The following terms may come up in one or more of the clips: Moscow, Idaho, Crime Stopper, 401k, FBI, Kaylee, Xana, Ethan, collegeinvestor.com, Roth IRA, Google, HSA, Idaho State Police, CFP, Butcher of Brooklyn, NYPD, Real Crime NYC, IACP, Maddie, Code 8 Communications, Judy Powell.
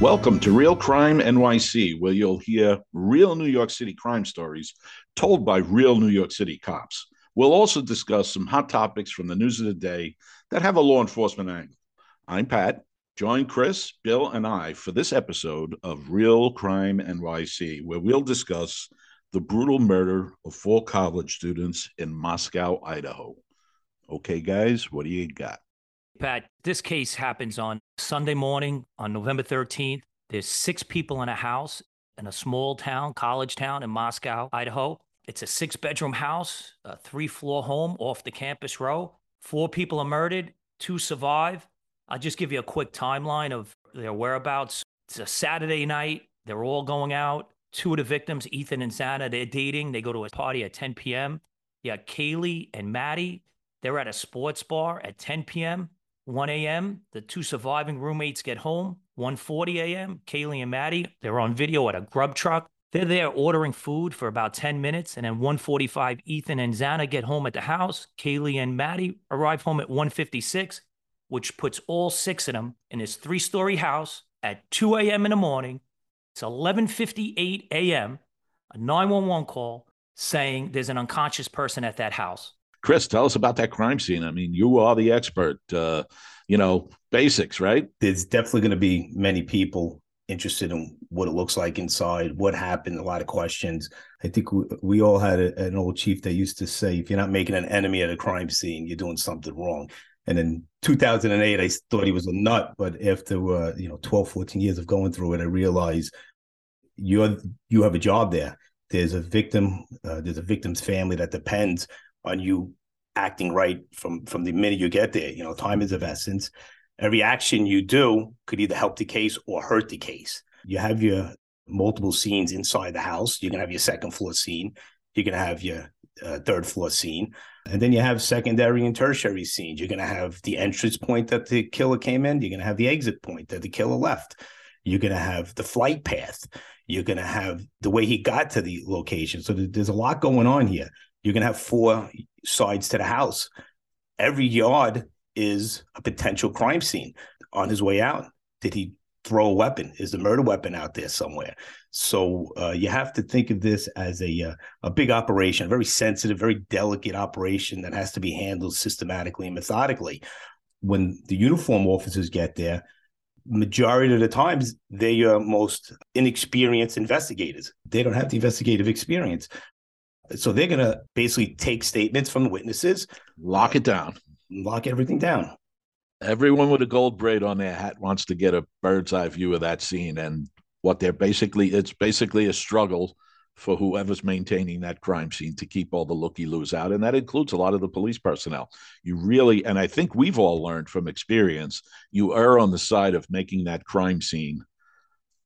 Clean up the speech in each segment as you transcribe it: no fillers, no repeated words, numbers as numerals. Welcome to Real Crime NYC, where you'll hear real New York City crime stories told by real New York City cops. We'll also discuss some hot topics from the news of the day that have a law enforcement angle. I'm Pat. Join Chris, Bill, and I for this episode of Real Crime NYC, where we'll discuss the brutal murder of four college students in Moscow, Idaho. Okay, guys, what do you got? Pat, this case happens on Sunday morning on November 13th. There's six people in a house in a small town, college town in Moscow, Idaho. It's a six-bedroom house, a three-floor home off the campus row. Four people are murdered, two survive. I'll just give you a quick timeline of their whereabouts. It's a Saturday night. They're all going out. Two of the victims, Ethan and Xana, they're dating. They go to a party at 10 p.m. You got Kaylee and Maddie. They're at a sports bar at 10 p.m. 1 a.m., the two surviving roommates get home. 1:40 a.m., Kaylee and Maddie, they're on video at a grub truck. They're there ordering food for about 10 minutes. And then 1:45, Ethan and Xana get home at the house. Kaylee and Maddie arrive home at 1:56, which puts all six of them in this three-story house at 2 a.m. in the morning. It's 11:58 a.m., a 911 call saying there's an unconscious person at that house. Chris, tell us about that crime scene. I mean, you are the expert, basics, right? There's definitely going to be many people interested in what it looks like inside, what happened, a lot of questions. I think we all had an old chief that used to say, if you're not making an enemy at a crime scene, you're doing something wrong. And in 2008, I thought he was a nut. But after, 12, 14 years of going through it, I realized you have a job there. There's a victim. There's a victim's family that depends on you acting right from the minute you get there. You know, time is of essence. Every action you do could either help the case or hurt the case. You have your multiple scenes inside the house. You're going to have your second floor scene. You're going to have your third floor scene. And then you have secondary and tertiary scenes. You're going to have the entrance point that the killer came in. You're going to have the exit point that the killer left. You're going to have the flight path. You're going to have the way he got to the location. So there's a lot going on here. You're going to have four sides to the house. Every yard is a potential crime scene. On his way out, did he throw a weapon? Is the murder weapon out there somewhere? So you have to think of this as a big operation, a very sensitive, very delicate operation that has to be handled systematically and methodically. When the uniform officers get there, majority of the times, they're your most inexperienced investigators. They don't have the investigative experience. So they're going to basically take statements from the witnesses. Lock it down. Lock everything down. Everyone with a gold braid on their hat wants to get a bird's eye view of that scene. And what they're it's basically a struggle for whoever's maintaining that crime scene to keep all the looky-loos out. And that includes a lot of the police personnel. You really, and I think we've all learned from experience, you err on the side of making that crime scene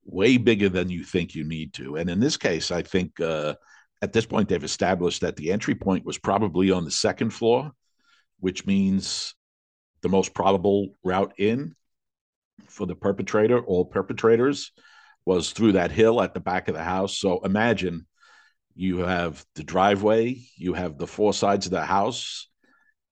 way bigger than you think you need to. And in this case, I think... at this point, they've established that the entry point was probably on the second floor, which means the most probable route in for the perpetrator, all perpetrators, was through that hill at the back of the house. So imagine you have the driveway, you have the four sides of the house,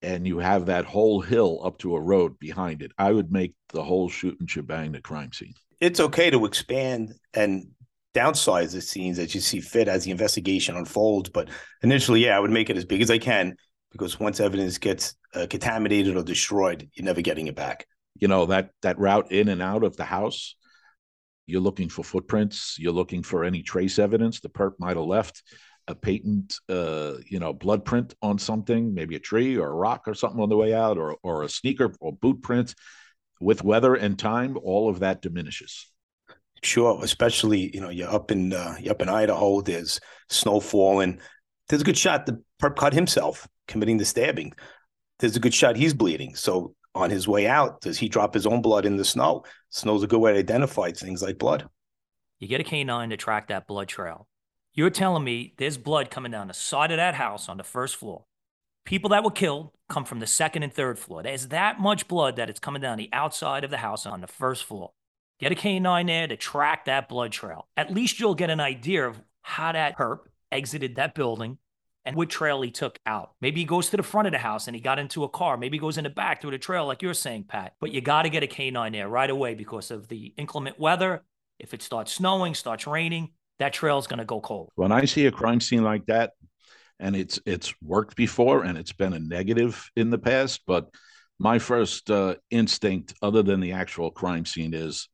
and you have that whole hill up to a road behind it. I would make the whole shooting shebang the crime scene. It's okay to expand and downsize the scenes that you see fit as the investigation unfolds. But initially, I would make it as big as I can, because once evidence gets contaminated or destroyed, you're never getting it back. You know, that route in and out of the house, you're looking for footprints. You're looking for any trace evidence. The perp might have left a patent, blood print on something, maybe a tree or a rock or something on the way out, or a sneaker or boot print. With weather and time, all of that diminishes. Sure, especially, you're up in Idaho, there's snow falling. There's a good shot the perp cut himself committing the stabbing. There's a good shot he's bleeding. So on his way out, does he drop his own blood in the snow? Snow's a good way to identify things like blood. You get a canine to track that blood trail. You're telling me there's blood coming down the side of that house on the first floor. People that were killed come from the second and third floor. There's that much blood that it's coming down the outside of the house on the first floor. Get a canine there to track that blood trail. At least you'll get an idea of how that perp exited that building and what trail he took out. Maybe he goes to the front of the house and he got into a car. Maybe he goes in the back through the trail like you're saying, Pat. But you got to get a canine there right away because of the inclement weather If it starts snowing, starts raining, that trail is going to go cold. When I see a crime scene like that, and it's worked before and it's been a negative in the past, but my first instinct, other than the actual crime scene, is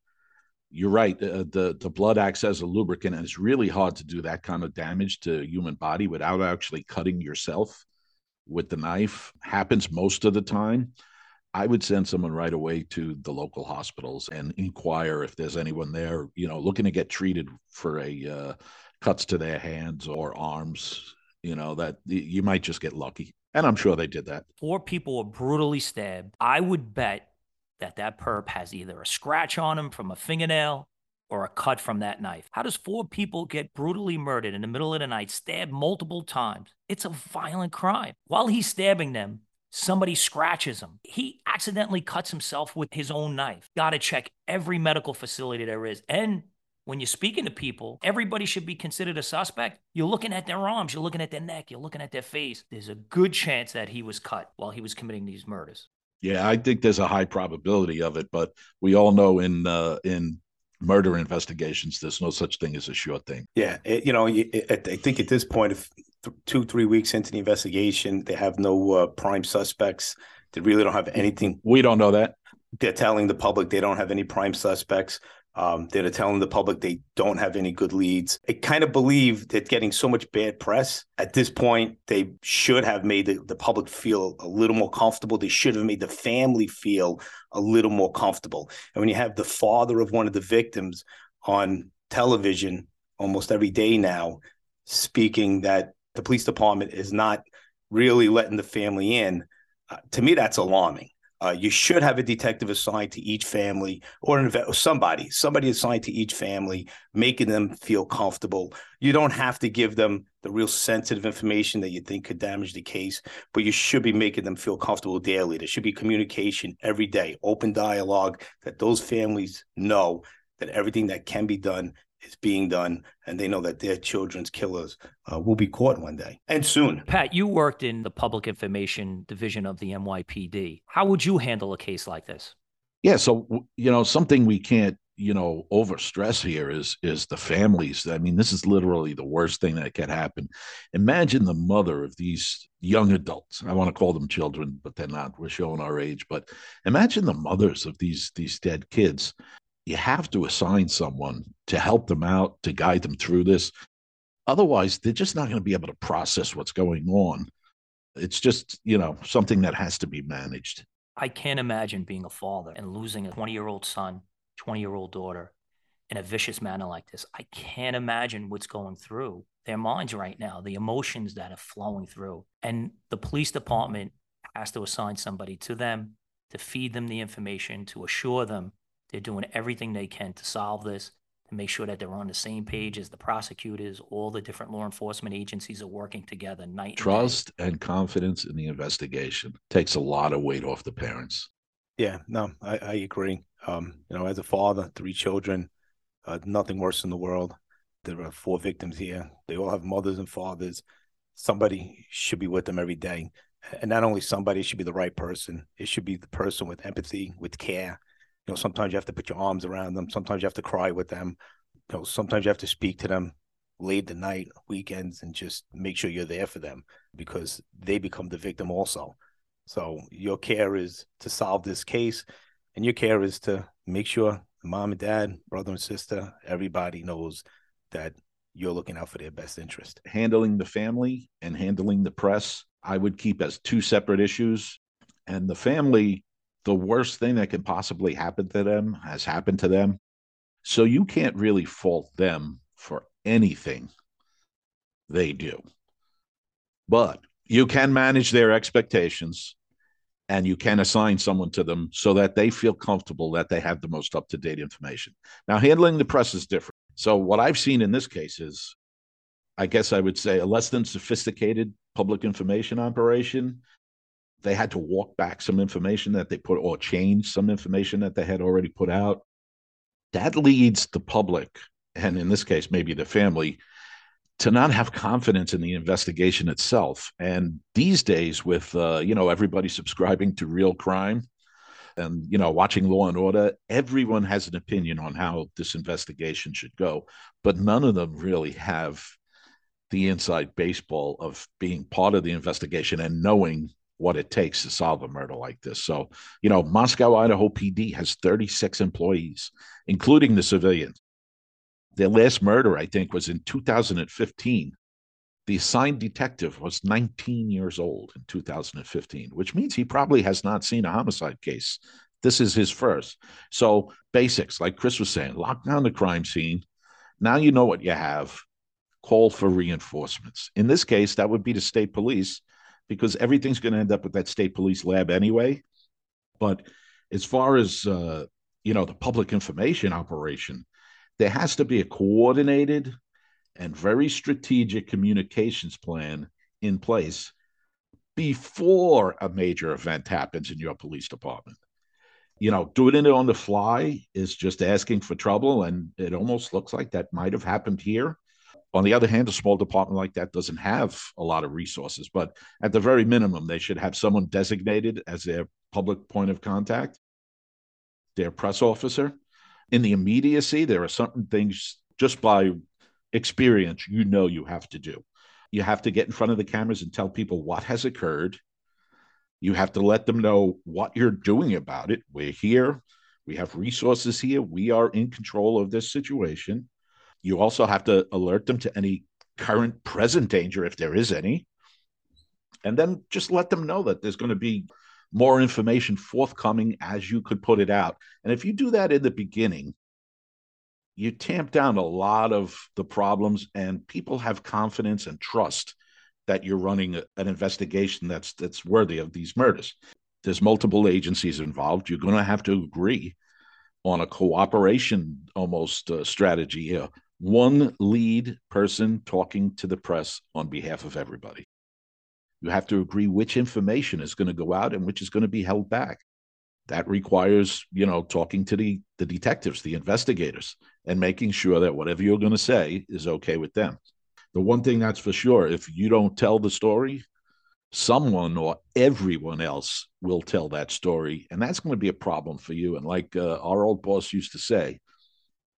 you're right. The blood acts as a lubricant, and it's really hard to do that kind of damage to human body without actually cutting yourself with the knife. Happens most of the time. I would send someone right away to the local hospitals and inquire if there's anyone there, you know, looking to get treated for cuts to their hands or arms. You know, that you might just get lucky. And I'm sure they did that. 4 people were brutally stabbed. I would bet that perp has either a scratch on him from a fingernail or a cut from that knife. How does 4 people get brutally murdered in the middle of the night, stabbed multiple times? It's a violent crime. While he's stabbing them, somebody scratches him. He accidentally cuts himself with his own knife. Got to check every medical facility there is. And when you're speaking to people, everybody should be considered a suspect. You're looking at their arms, you're looking at their neck, you're looking at their face. There's a good chance that he was cut while he was committing these murders. Yeah, I think there's a high probability of it, but we all know in murder investigations, there's no such thing as a sure thing. Yeah, I think at this point, if 2-3 weeks into the investigation, they have no prime suspects. They really don't have anything. We don't know that. They're telling the public they don't have any prime suspects. They're telling the public they don't have any good leads. I kind of believe that getting so much bad press at this point, they should have made the public feel a little more comfortable. They should have made the family feel a little more comfortable. And when you have the father of one of the victims on television almost every day now speaking that the police department is not really letting the family in, to me, that's alarming. You should have a detective assigned to each family or somebody assigned to each family, making them feel comfortable. You don't have to give them the real sensitive information that you think could damage the case, but you should be making them feel comfortable daily. There should be communication every day, open dialogue, that those families know that everything that can be done is being done, and they know that their children's killers will be caught one day, and soon. Pat, you worked in the Public Information Division of the NYPD. How would you handle a case like this? Yeah, so, something we can't, overstress here is the families. I mean, this is literally the worst thing that could happen. Imagine the mother of these young adults. I want to call them children, but they're not. We're showing our age. But imagine the mothers of these dead kids. You have to assign someone to help them out, to guide them through this. Otherwise, they're just not going to be able to process what's going on. It's just, something that has to be managed. I can't imagine being a father and losing a 20-year-old son, 20-year-old daughter in a vicious manner like this. I can't imagine what's going through their minds right now, the emotions that are flowing through. And the police department has to assign somebody to them, to feed them the information, to assure them they're doing everything they can to solve this, to make sure that they're on the same page as the prosecutors. All the different law enforcement agencies are working together night and day. Trust and confidence in the investigation takes a lot of weight off the parents. Yeah, no, I agree. As a father, 3 children, nothing worse in the world. There are 4 victims here. They all have mothers and fathers. Somebody should be with them every day. And not only somebody, it should be the right person. It should be the person with empathy, with care. Sometimes you have to put your arms around them. Sometimes you have to cry with them. Sometimes you have to speak to them late at night, weekends, and just make sure you're there for them, because they become the victim also. So your care is to solve this case, and your care is to make sure mom and dad, brother and sister, everybody knows that you're looking out for their best interest. Handling the family and handling the press, I would keep as 2 separate issues. And the family, the worst thing that can possibly happen to them has happened to them. So you can't really fault them for anything they do. But you can manage their expectations, and you can assign someone to them so that they feel comfortable that they have the most up-to-date information. Now, handling the press is different. So what I've seen in this case is, I guess I would say, a less than sophisticated public information operation. They had to walk back some information that they put, or change some information that they had already put out. That leads the public, and in this case, maybe the family, to not have confidence in the investigation itself. And these days with, everybody subscribing to Real Crime and, you know, watching Law and Order, everyone has an opinion on how this investigation should go, but none of them really have the inside baseball of being part of the investigation and knowing what it takes to solve a murder like this. So, you know, Moscow, Idaho PD has 36 employees, including the civilians. Their last murder, I think, was in 2015. The assigned detective was 19 years old in 2015, which means he probably has not seen a homicide case. This is his first. So basics, like Chris was saying, lock down the crime scene. Now you know what you have. Call for reinforcements. In this case, that would be the state police, because everything's going to end up with that state police lab anyway. But as far as, you know, the public information operation, there has to be a coordinated and very strategic communications plan in place before a major event happens in your police department. You know, doing it on the fly is just asking for trouble, and it almost looks like that might have happened here. On the other hand, a small department like that doesn't have a lot of resources, but at the very minimum, they should have someone designated as their public point of contact, their press officer. In the immediacy, there are certain things just by experience, you know, you have to do. You have to get in front of the cameras and tell people what has occurred. You have to let them know what you're doing about it. We're here. We have resources here. We are in control of this situation. You also have to alert them to any current present danger, if there is any, and then just let them know that there's going to be more information forthcoming as you could put it out. And if you do that in the beginning, you tamp down a lot of the problems, and people have confidence and trust that you're running an investigation that's worthy of these murders. There's multiple agencies involved. You're going to have to agree on a cooperation almost strategy here. One lead person talking to the press on behalf of everybody. You have to agree which information is going to go out and which is going to be held back. That requires, you know, talking to the detectives, the investigators, and making sure that whatever you're going to say is okay with them. The one thing that's for sure, if you don't tell the story, someone or everyone else will tell that story, and that's going to be a problem for you. And like our old boss used to say,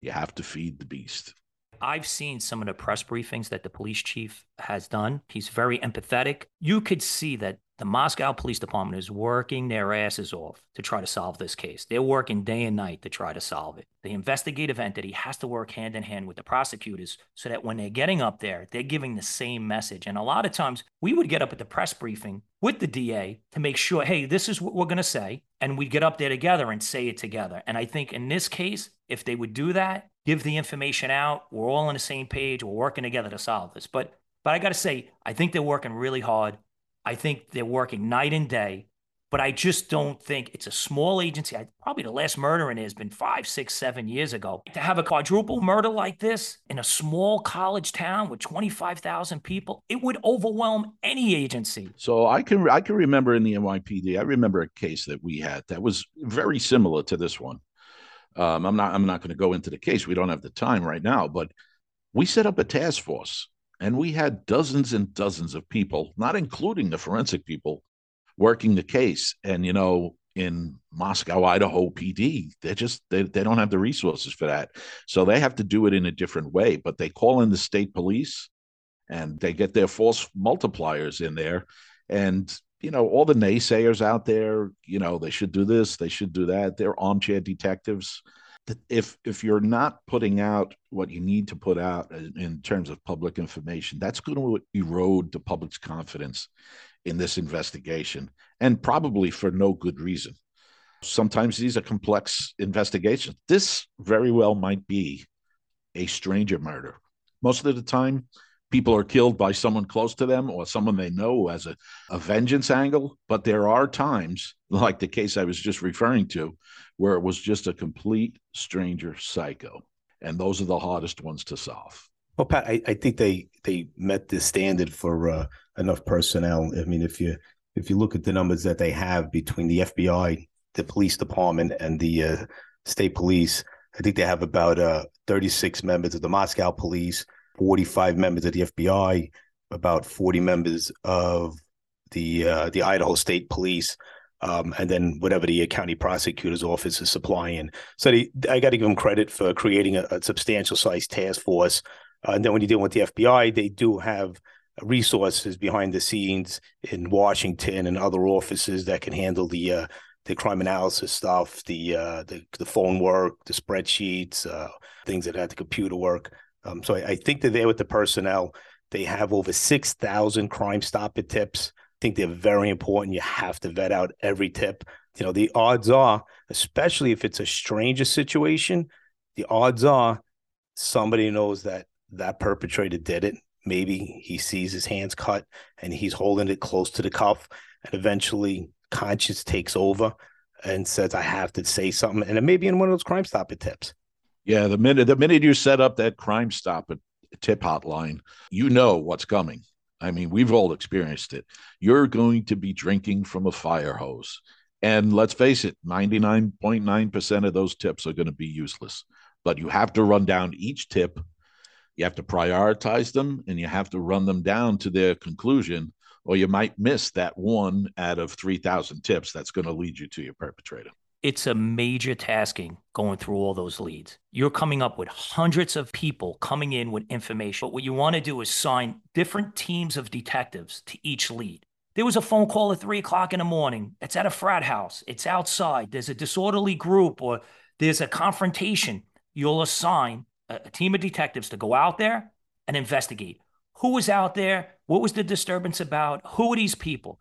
you have to feed the beast. I've seen some of the press briefings that the police chief has done. He's very empathetic. You could see that the Moscow Police Department is working their asses off to try to solve this case. They're working day and night to try to solve it. The investigative entity has to work hand in hand with the prosecutors so that when they're getting up there, they're giving the same message. And a lot of times we would get up at the press briefing with the DA to make sure, hey, this is what we're going to say. And we'd get up there together and say it together. And I think in this case, if they would do that, give the information out, we're all on the same page, we're working together to solve this. But I got to say, I think they're working really hard. I think they're working night and day, but I just don't think it's a small agency. Probably the last murder in it has been 5, 6, 7 years ago. To have a quadruple murder like this in a small college town with 25,000 people, it would overwhelm any agency. So I can remember in the NYPD, I remember a case that we had that was very similar to this one. I'm not going to go into the case. We don't have the time right now, but we set up a task force. And we had dozens and dozens of people, not including the forensic people, working the case. And, you know, in Moscow, Idaho PD, they don't have the resources for that. So they have to do it in a different way. But they call in the state police and they get their force multipliers in there. And, you know, all the naysayers out there, you know, they should do this, they should do that. They're armchair detectives. If you're not putting out what you need to put out in terms of public information, that's going to erode the public's confidence in this investigation, and probably for no good reason. Sometimes these are complex investigations. This very well might be a stranger murder. Most of the time, people are killed by someone close to them or someone they know as a vengeance angle. But there are times, like the case I was just referring to, where it was just a complete stranger psycho. And those are the hardest ones to solve. Well, Pat, I think they met the standard for enough personnel. I mean, if you look at the numbers that they have between the FBI, the police department, and the state police, I think they have about 36 members of the Moscow police, 45 members of the FBI, about 40 members of the Idaho State Police. and then whatever the county prosecutor's office is supplying. So I got to give them credit for creating a substantial sized task force. And then when you deal with the FBI, they do have resources behind the scenes in Washington and other offices that can handle the crime analysis stuff, the phone work, the spreadsheets, things that had the computer work. So I think they're there with the personnel. They have over 6,000 Crime Stopper tips. I think they're very important. You have to vet out every tip. You know, the odds are, especially if it's a stranger situation, the odds are somebody knows that that perpetrator did it. Maybe he sees his hands cut and he's holding it close to the cuff, and eventually conscience takes over and says, I have to say something. And it may be in one of those Crime Stopper tips. Yeah, the minute you set up that Crime Stopper tip hotline, you know what's coming. I mean, we've all experienced it. You're going to be drinking from a fire hose. And let's face it, 99.9% of those tips are going to be useless. But you have to run down each tip. You have to prioritize them, and you have to run them down to their conclusion, or you might miss that one out of 3,000 tips that's going to lead you to your perpetrator. It's a major tasking going through all those leads. You're coming up with hundreds of people coming in with information. But what you want to do is assign different teams of detectives to each lead. There was a phone call at 3:00 in the morning. It's at a frat house. It's outside. There's a disorderly group or there's a confrontation. You'll assign a team of detectives to go out there and investigate. Who was out there? What was the disturbance about? Who are these people?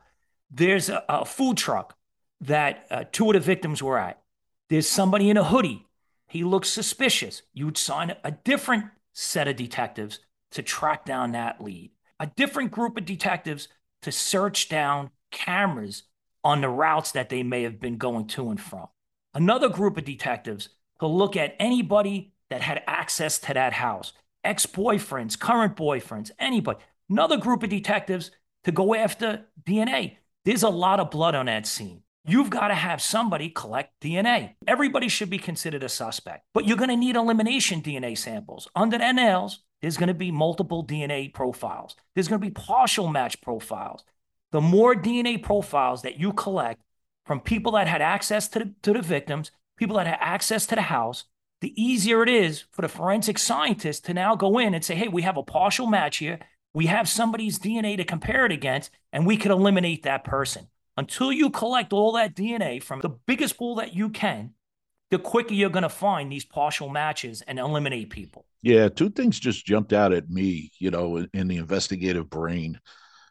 There's a food truck that two of the victims were at. There's somebody in a hoodie. He looks suspicious. You'd sign a different set of detectives to track down that lead. A different group of detectives to search down cameras on the routes that they may have been going to and from. Another group of detectives to look at anybody that had access to that house. Ex-boyfriends, current boyfriends, anybody. Another group of detectives to go after DNA. There's a lot of blood on that scene. You've got to have somebody collect DNA. Everybody should be considered a suspect, but you're going to need elimination DNA samples. Under their nails, there's going to be multiple DNA profiles. There's going to be partial match profiles. The more DNA profiles that you collect from people that had access to the victims, people that had access to the house, the easier it is for the forensic scientist to now go in and say, hey, we have a partial match here. We have somebody's DNA to compare it against, and we could eliminate that person. Until you collect all that DNA from the biggest pool that you can, the quicker you're going to find these partial matches and eliminate people. Yeah, two things just jumped out at me, you know, in the investigative brain,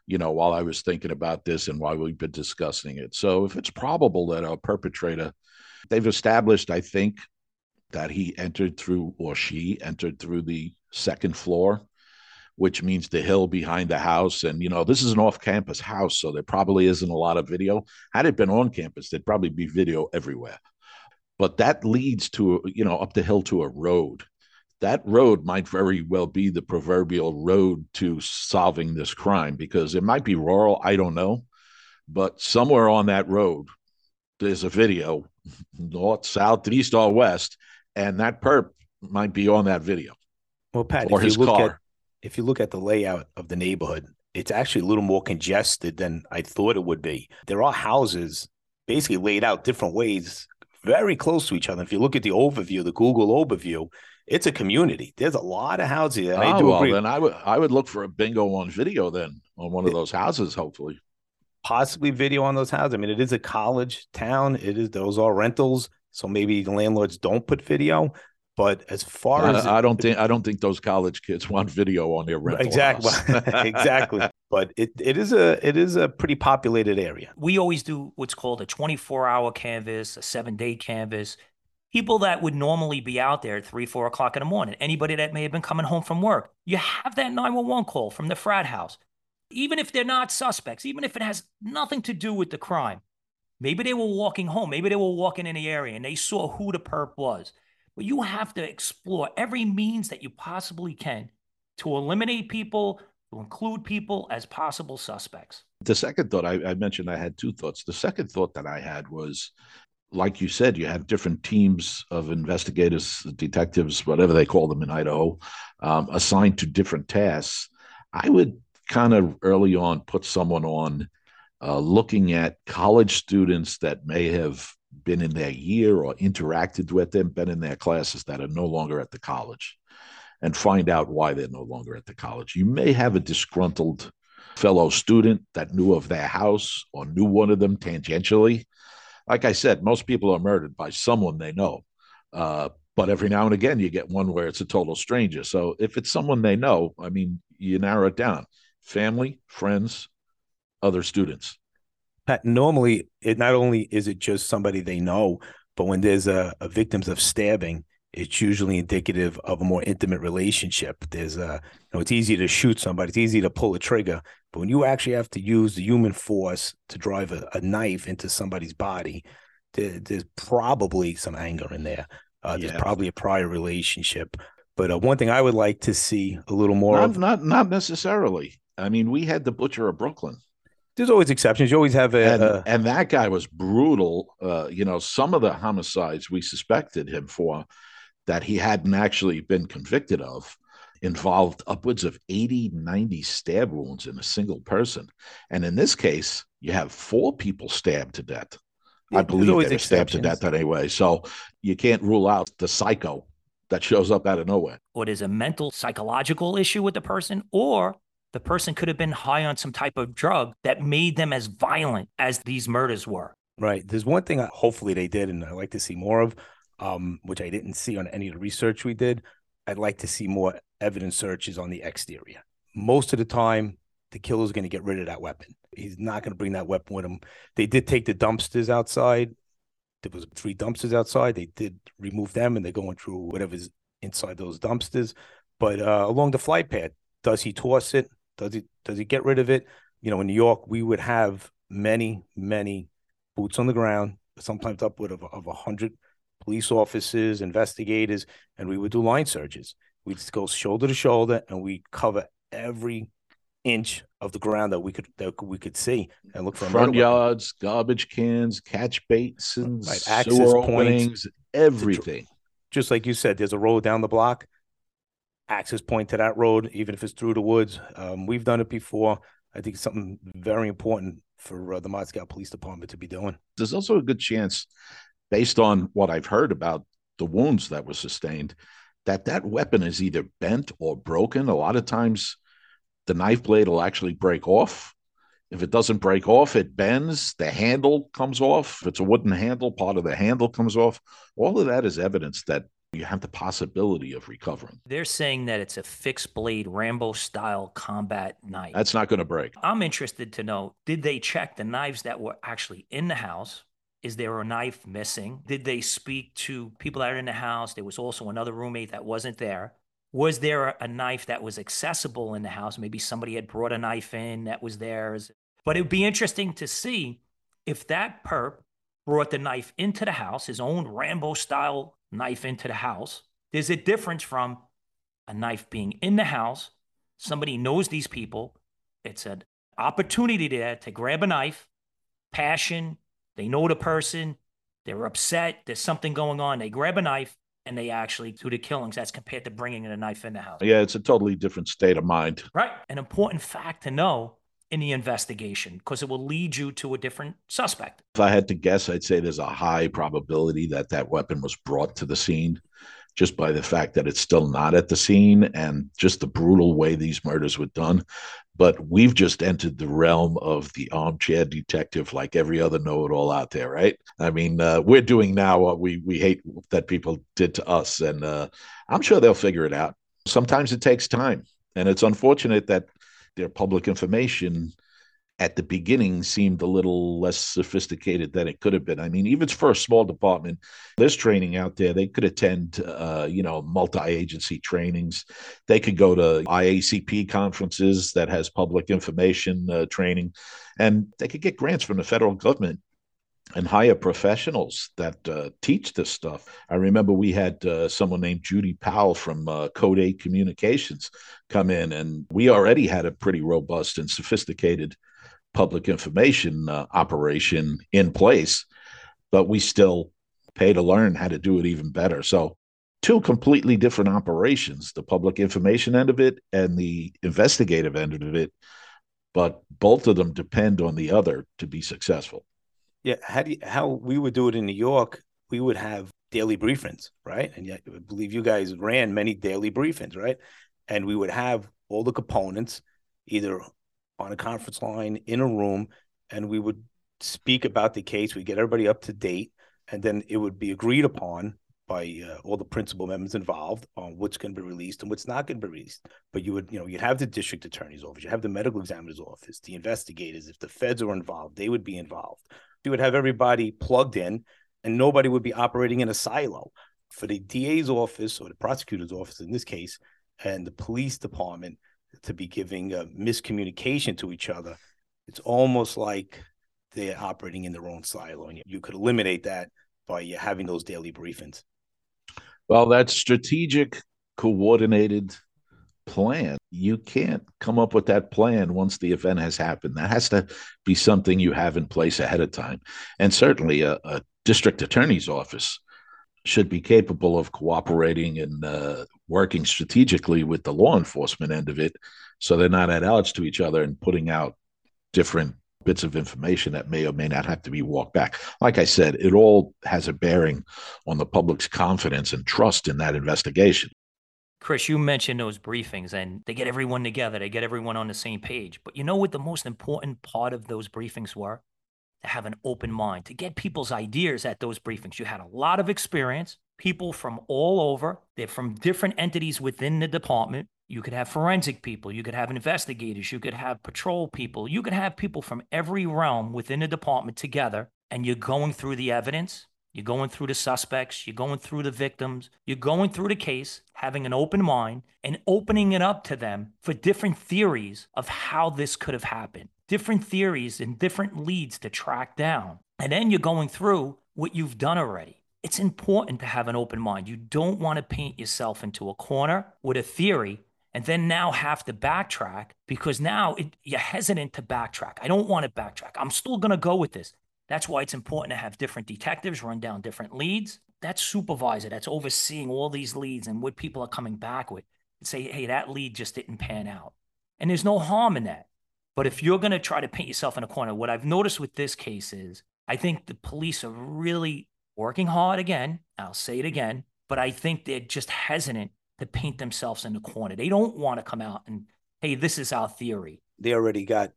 you know, while I was thinking about this and while we've been discussing it. So if it's probable that a perpetrator, they've established, I think, that he entered through or she entered through the second floor, which means the hill behind the house. And, you know, this is an off-campus house, so there probably isn't a lot of video. Had it been on campus, there'd probably be video everywhere. But that leads to, you know, up the hill to a road. That road might very well be the proverbial road to solving this crime, because it might be rural, I don't know. But somewhere on that road, there's a video, north, south, east, or west, and that perp might be on that video. Well, Pat, or his car. If you look at the layout of the neighborhood, it's actually a little more congested than I thought it would be. There are houses basically laid out different ways, very close to each other. If you look at the overview, the Google overview, it's a community. There's a lot of houses there. I do agree. Then I would look for a bingo on video then on one of those houses, hopefully. Possibly video on those houses. I mean, it is a college town. Those are rentals, so maybe the landlords don't put video. But as far as I don't think those college kids want video on their rental. Exactly, exactly. But it is a pretty populated area. We always do what's called a 24-hour canvas, a 7-day canvas. People that would normally be out there at 3-4 o'clock in the morning. Anybody that may have been coming home from work. You have that 911 call from the frat house, even if they're not suspects, even if it has nothing to do with the crime. Maybe they were walking home. Maybe they were walking in the area and they saw who the perp was. But you have to explore every means that you possibly can to eliminate people, to include people as possible suspects. The second thought, I mentioned I had two thoughts. The second thought that I had was, like you said, you have different teams of investigators, detectives, whatever they call them in Idaho, assigned to different tasks. I would kind of early on put someone on looking at college students that may have been in their year or interacted with them, been in their classes that are no longer at the college, and find out why they're no longer at the college. You may have a disgruntled fellow student that knew of their house or knew one of them tangentially. Like I said, most people are murdered by someone they know. But every now and again, you get one where it's a total stranger. So if it's someone they know, I mean, you narrow it down. Family, friends, other students. Pat, normally, it not only is it just somebody they know, but when there's a victims of stabbing, it's usually indicative of a more intimate relationship. There's it's easy to shoot somebody. It's easy to pull a trigger. But when you actually have to use the human force to drive a knife into somebody's body, there's probably some anger in there. There's probably a prior relationship. But one thing I would like to see a little more not necessarily. I mean, we had the Butcher of Brooklyn. There's always exceptions. You always have and that guy was brutal. Some of the homicides we suspected him for that he hadn't actually been convicted of involved upwards of 80, 90 stab wounds in a single person. And in this case, you have four people stabbed to death. I believe they were stabbed to death anyway. So you can't rule out the psycho that shows up out of nowhere. Or there's a mental, psychological issue with the person, or the person could have been high on some type of drug that made them as violent as these murders were. Right. There's one thing hopefully they did, and I'd like to see more of, which I didn't see on any of the research we did. I'd like to see more evidence searches on the exterior. Most of the time, the killer's going to get rid of that weapon. He's not going to bring that weapon with him. They did take the dumpsters outside. There was 3 dumpsters outside. They did remove them, and they're going through whatever's inside those dumpsters. But along the flight path, does he toss it? Does he get rid of it? You know, in New York, we would have many, many boots on the ground, sometimes upward of 100 police officers, investigators, and we would do line searches. We'd just go shoulder to shoulder, and we'd cover every inch of the ground that we could see and look for front yards, garbage cans, catch basins, right, access points, everything. Just like you said, there's a road down the block, access point to that road, even if it's through the woods. We've done it before. I think it's something very important for the Moscow Police Department to be doing. There's also a good chance, based on what I've heard about the wounds that were sustained, that weapon is either bent or broken. A lot of times, the knife blade will actually break off. If it doesn't break off, it bends. The handle comes off. If it's a wooden handle, part of the handle comes off. All of that is evidence that you have the possibility of recovering. They're saying that it's a fixed blade, Rambo-style combat knife. That's not going to break. I'm interested to know, did they check the knives that were actually in the house? Is there a knife missing? Did they speak to people that are in the house? There was also another roommate that wasn't there. Was there a knife that was accessible in the house? Maybe somebody had brought a knife in that was theirs. But it would be interesting to see if that perp brought the knife into the house, his own Rambo-style knife into the house. There's a difference from a knife being in the house. Somebody knows these people. It's an opportunity there to grab a knife, passion. They know the person. They're upset. There's something going on. They grab a knife. And they actually do the killings. That's compared to bringing a knife in the house. Yeah, it's a totally different state of mind. Right. An important fact to know in the investigation, because it will lead you to a different suspect. If I had to guess, I'd say there's a high probability that weapon was brought to the scene just by the fact that it's still not at the scene and just the brutal way these murders were done. But we've just entered the realm of the armchair detective like every other know-it-all out there, right? I mean, we're doing now what we hate that people did to us, and I'm sure they'll figure it out. Sometimes it takes time, and it's unfortunate that their public information at the beginning seemed a little less sophisticated than it could have been. I mean, even for a small department, there's training out there. They could attend, multi-agency trainings. They could go to IACP conferences that has public information training, and they could get grants from the federal government and hire professionals that teach this stuff. I remember we had someone named Judy Powell from Code 8 Communications come in, and we already had a pretty robust and sophisticated public information operation in place, but we still pay to learn how to do it even better. So two completely different operations, the public information end of it and the investigative end of it, but both of them depend on the other to be successful. Yeah. How we would do it in New York, we would have daily briefings, right? And I believe you guys ran many daily briefings, right? And we would have all the components either on a conference line, in a room, and we would speak about the case. We get everybody up to date, and then it would be agreed upon by all the principal members involved on what's going to be released and what's not going to be released. But you would, you'd have the district attorney's office, you have the medical examiner's office, the investigators. If the feds were involved, they would be involved. You would have everybody plugged in, and nobody would be operating in a silo. For the DA's office, or the prosecutor's office in this case, and the police department to be giving miscommunication to each other, it's almost like they're operating in their own silo, and you could eliminate that by having those daily briefings. Well, that's strategic, coordinated plan. You can't come up with that plan once the event has happened. That has to be something you have in place ahead of time. And certainly a district attorney's office should be capable of cooperating and working strategically with the law enforcement end of it, so they're not at odds to each other and putting out different bits of information that may or may not have to be walked back. Like I said, it all has a bearing on the public's confidence and trust in that investigation. Chris, you mentioned those briefings, and they get everyone together. They get everyone on the same page. But you know what the most important part of those briefings were? To have an open mind, to get people's ideas at those briefings. You had a lot of experience, people from all over. They're from different entities within the department. You could have forensic people. You could have investigators. You could have patrol people. You could have people from every realm within the department together, and you're going through the evidence. You're going through the suspects, you're going through the victims, you're going through the case, having an open mind and opening it up to them for different theories of how this could have happened, different theories and different leads to track down. And then you're going through what you've done already. It's important to have an open mind. You don't want to paint yourself into a corner with a theory and then now have to backtrack, because now you're hesitant to backtrack. I don't want to backtrack. I'm still going to go with this. That's why it's important to have different detectives run down different leads. That supervisor that's overseeing all these leads and what people are coming back with, and say, hey, that lead just didn't pan out. And there's no harm in that. But if you're going to try to paint yourself in a corner, what I've noticed with this case is I think the police are really working hard again. I'll say it again. But I think they're just hesitant to paint themselves in the corner. They don't want to come out and, hey, this is our theory. They already got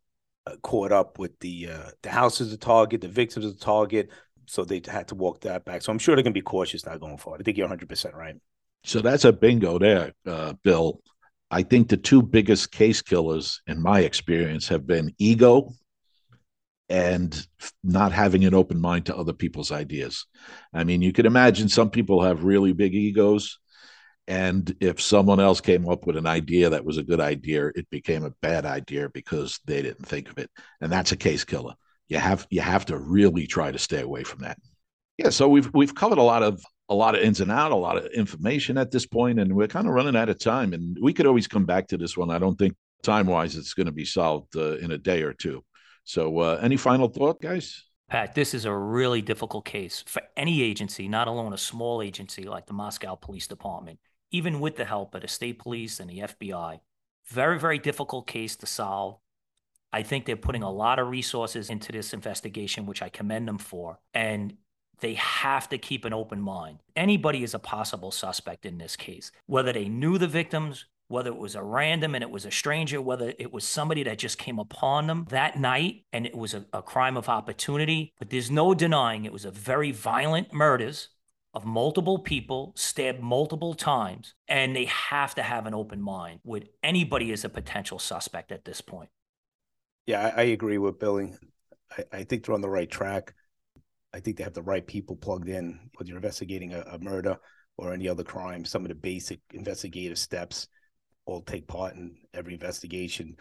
caught up with the house as a target, the victims as a target, so they had to walk that back. So I'm sure they're going to be cautious not going forward. I think you're 100% right. So that's a bingo there, Bill. I think the two biggest case killers, in my experience, have been ego and not having an open mind to other people's ideas. I mean, you can imagine some people have really big egos, and if someone else came up with an idea that was a good idea, it became a bad idea because they didn't think of it. And that's a case killer. You have to really try to stay away from that. Yeah, so we've covered a lot of ins and out, a lot of information at this point, and we're kind of running out of time. And we could always come back to this one. I don't think time-wise it's going to be solved in a day or two. So any final thought, guys? Pat, this is a really difficult case for any agency, not alone a small agency like the Moscow Police Department. Even with the help of the state police and the FBI, very, very difficult case to solve. I think they're putting a lot of resources into this investigation, which I commend them for, and they have to keep an open mind. Anybody is a possible suspect in this case, whether they knew the victims, whether it was a random and it was a stranger, whether it was somebody that just came upon them that night and it was a crime of opportunity. But there's no denying it was a very violent murders of multiple people, stabbed multiple times, and they have to have an open mind with anybody as a potential suspect at this point. Yeah, I agree with Billy. I think they're on the right track. I think they have the right people plugged in. Whether you're investigating a murder or any other crime, some of the basic investigative steps all take part in every investigation.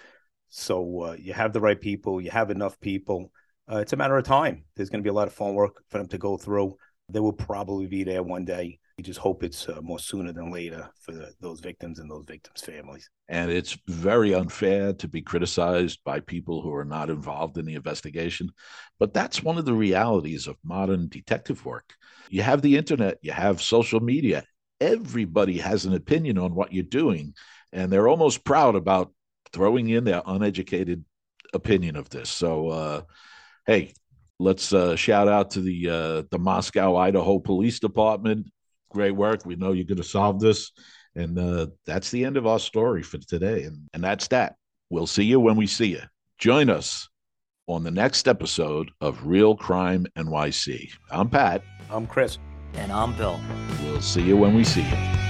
So you have the right people, you have enough people. It's a matter of time. There's going to be a lot of phone work for them to go through. They will probably be there one day. You just hope it's more sooner than later for those victims and those victims' families. And it's very unfair to be criticized by people who are not involved in the investigation. But that's one of the realities of modern detective work. You have the internet, you have social media. Everybody has an opinion on what you're doing. And they're almost proud about throwing in their uneducated opinion of this. So, hey, let's shout out to the Moscow, Idaho Police Department. Great work. We know you're going to solve this. And that's the end of our story for today. And that's that. We'll see you when we see you. Join us on the next episode of Real Crime NYC. I'm Pat. I'm Chris. And I'm Bill. We'll see you when we see you.